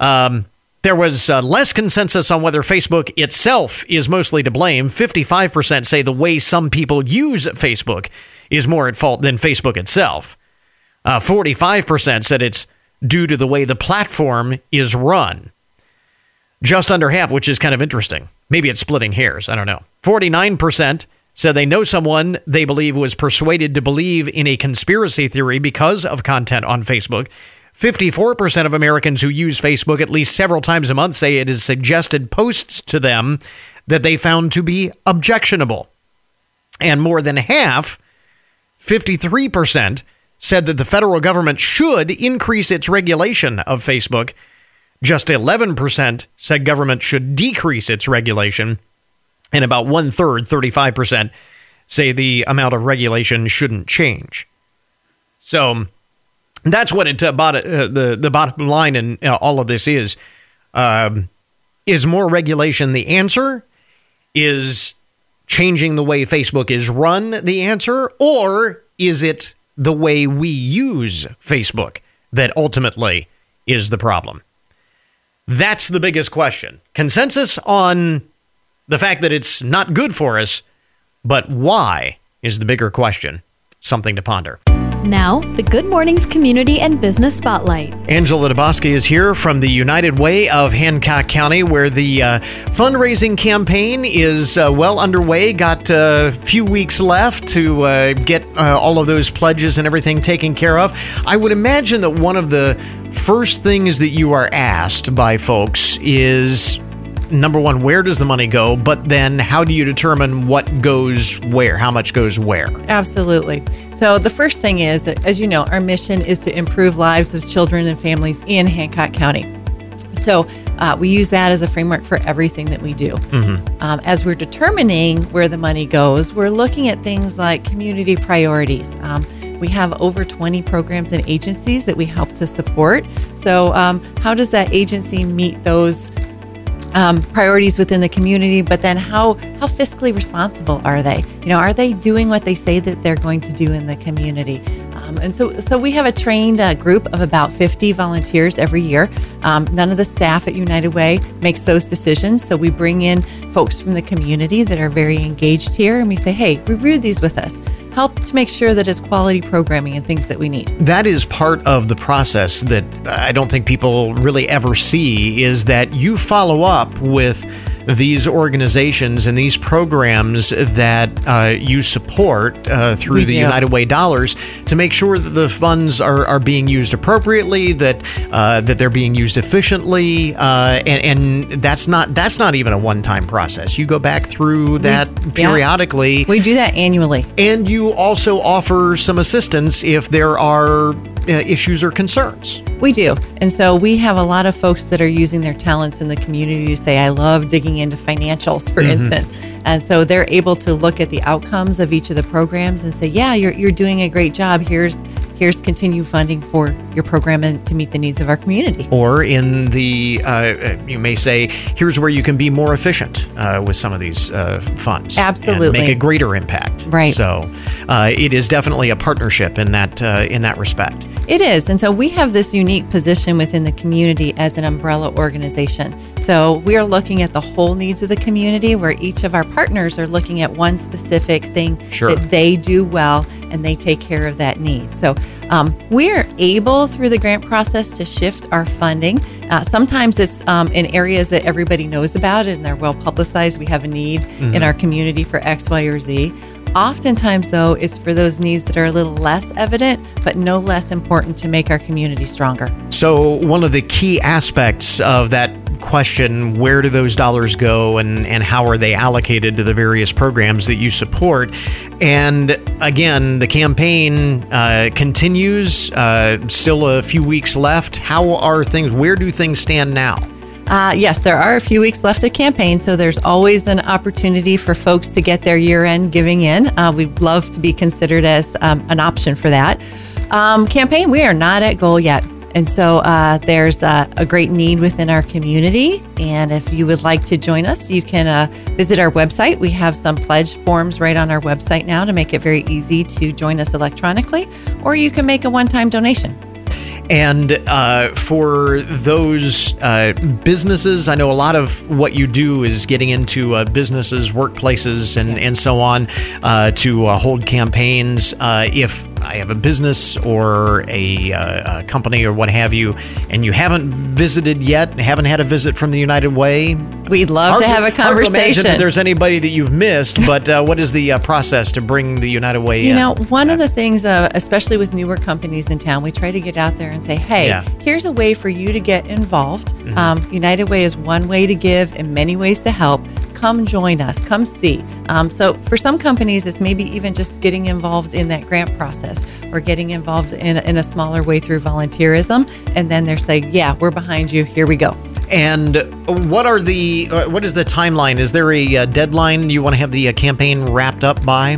Um, there was uh, less consensus on whether Facebook itself is mostly to blame. fifty-five percent say the way some people use Facebook is more at fault than Facebook itself. Uh, forty-five percent said it's due to the way the platform is run. Just under half, which is kind of interesting. Maybe it's splitting hairs. I don't know. forty-nine percent said they know someone they believe was persuaded to believe in a conspiracy theory because of content on Facebook. fifty-four percent of Americans who use Facebook at least several times a month say it has suggested posts to them that they found to be objectionable. And more than half, fifty-three percent, said that the federal government should increase its regulation of Facebook. Just eleven percent said government should decrease its regulation, and about one-third, thirty-five percent, say the amount of regulation shouldn't change. So that's what it, uh, bot- uh, the, the bottom line in uh, all of this is. Uh, is more regulation the answer? Is changing the way Facebook is run the answer? Or is it the way we use Facebook that ultimately is the problem? That's the biggest question. Consensus on the fact that it's not good for us, but why is the bigger question. Something to ponder. Now, the Good Mornings Community and Business Spotlight. Angela Daboski is here from the United Way of Hancock County, where the uh, fundraising campaign is uh, well underway. Got a uh, few weeks left to uh, get uh, all of those pledges and everything taken care of. I would imagine that one of the first things that you are asked by folks is, number one, where does the money go? But then how do you determine what goes where? How much goes where? Absolutely. So the first thing is, as you know, our mission is to improve lives of children and families in Hancock County. So uh, we use that as a framework for everything that we do. Mm-hmm. Um, as we're determining where the money goes, we're looking at things like community priorities. Um, We have over twenty programs and agencies that we help to support. So um, how does that agency meet those um, priorities within the community? But then how how fiscally responsible are they? You know, are they doing what they say that they're going to do in the community? Um, and so so we have a trained uh, group of about fifty volunteers every year. Um, none of the staff at United Way makes those decisions. So we bring in folks from the community that are very engaged here. And we say, hey, review these with us. Help to make sure that it's quality programming and things that we need. That is part of the process that I don't think people really ever see, is that you follow up with these organizations and these programs that uh, you support uh, through the United Way dollars to make sure that the funds are, are being used appropriately, that uh, that they're being used efficiently, uh, and, and that's not that's not even a one-time process. You go back through that we, periodically. Yeah. We do that annually. And you also offer some assistance if there are Uh, issues or concerns. We do. And so we have a lot of folks that are using their talents in the community to say, I love digging into financials, for mm-hmm. instance. And so they're able to look at the outcomes of each of the programs and say, yeah, you're you're doing a great job. Here's Here's continued funding for your program and to meet the needs of our community. Or in the, uh, you may say, here's where you can be more efficient uh, with some of these uh, funds. Absolutely. And make a greater impact. Right. So uh, it is definitely a partnership in that uh, in that respect. It is. And so we have this unique position within the community as an umbrella organization. So we are looking at the whole needs of the community, where each of our partners are looking at one specific thing sure. that they do well, and they take care of that need. So um, we're able through the grant process to shift our funding. Uh, sometimes it's um, in areas that everybody knows about and they're well publicized. We have a need mm-hmm. in our community for X, Y, or Z. Oftentimes, though, it's for those needs that are a little less evident, but no less important to make our community stronger. So one of the key aspects of that question, where do those dollars go and, and how are they allocated to the various programs that you support? And again, the campaign uh, continues, uh, still a few weeks left. How are things, where do things stand now? Uh, yes, there are a few weeks left of campaign, so there's always an opportunity for folks to get their year-end giving in. Uh, we'd love to be considered as um, an option for that. Um, campaign, we are not at goal yet. And so uh, there's uh, a great need within our community. And if you would like to join us, you can uh, visit our website. We have some pledge forms right on our website now to make it very easy to join us electronically, or you can make a one-time donation. And uh, for those uh, businesses, I know a lot of what you do is getting into uh, businesses, workplaces, and, and so on uh, to uh, hold campaigns. Uh, if I have a business or a, uh, a company or what have you, and you haven't visited yet, haven't had a visit from the United Way, we'd love to have a conversation. I don't imagine that there's anybody that you've missed, but uh, what is the uh, process to bring the United Way you in? You know, one uh, of the things, uh, especially with newer companies in town, we try to get out there and say, hey, yeah. here's a way for you to get involved. Mm-hmm. Um, United Way is one way to give and many ways to help. Come join us. Come see. Um, so for some companies, it's maybe even just getting involved in that grant process or getting involved in, in a smaller way through volunteerism. And then they're saying, yeah, we're behind you. Here we go. And what are the uh, what is the timeline? Is there a uh, deadline you want to have the uh, campaign wrapped up by?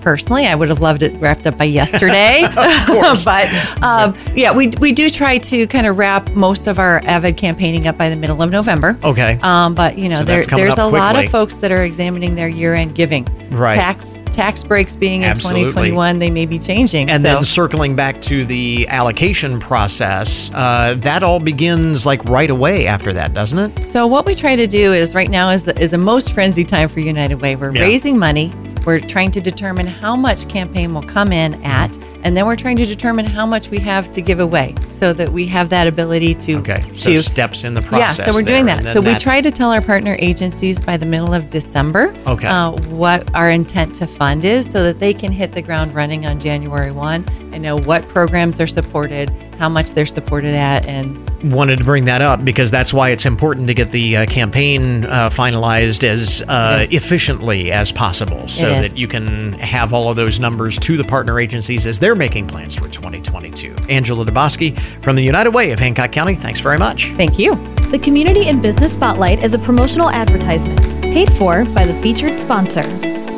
Personally, I would have loved it wrapped up by yesterday. Of course. But um, yeah, we we do try to kind of wrap most of our avid campaigning up by the middle of November. Okay. Um, but you know, so there, there's a quickly. lot of folks that are examining their year-end giving. Right. Tax tax breaks being Absolutely. in twenty twenty-one, they may be changing. And so. then circling back to the allocation process, uh, that all begins like right away after that, doesn't it? So what we try to do is right now is the, is the most frenzy time for United Way. We're yeah. raising money. We're trying to determine how much campaign will come in at, and then we're trying to determine how much we have to give away so that we have that ability to... Okay, so to, steps in the process. Yeah, so we're there, doing that. So that. we try to tell our partner agencies by the middle of December okay. uh, what our intent to fund is so that they can hit the ground running on January first and know what programs are supported, how much they're supported at, and... Wanted to bring that up because that's why it's important to get the uh, campaign uh, finalized as uh, yes. efficiently as possible so that you can have all of those numbers to the partner agencies as they're making plans for twenty twenty-two. Angela Dabowski from the United Way of Hancock County, thanks very much. Thank you. The Community and Business Spotlight is a promotional advertisement paid for by the featured sponsor.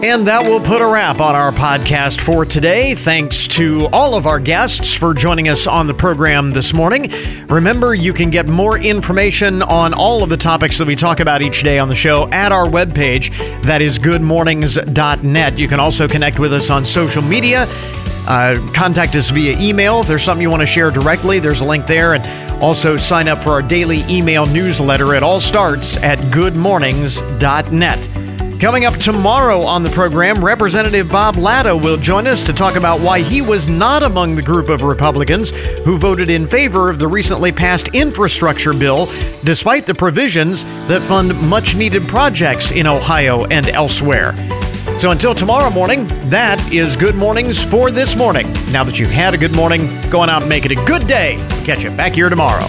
And that will put a wrap on our podcast for today. Thanks to all of our guests for joining us on the program this morning. Remember, you can get more information on all of the topics that we talk about each day on the show at our webpage. That is good mornings dot net. You can also connect with us on social media. Uh, contact us via email. If there's something you want to share directly, there's a link there. And also sign up for our daily email newsletter. It all starts at good mornings dot net. Coming up tomorrow on the program, Representative Bob Latta will join us to talk about why he was not among the group of Republicans who voted in favor of the recently passed infrastructure bill, despite the provisions that fund much-needed projects in Ohio and elsewhere. So until tomorrow morning, that is Good Mornings for this morning. Now that you've had a good morning, go on out and make it a good day. Catch you back here tomorrow.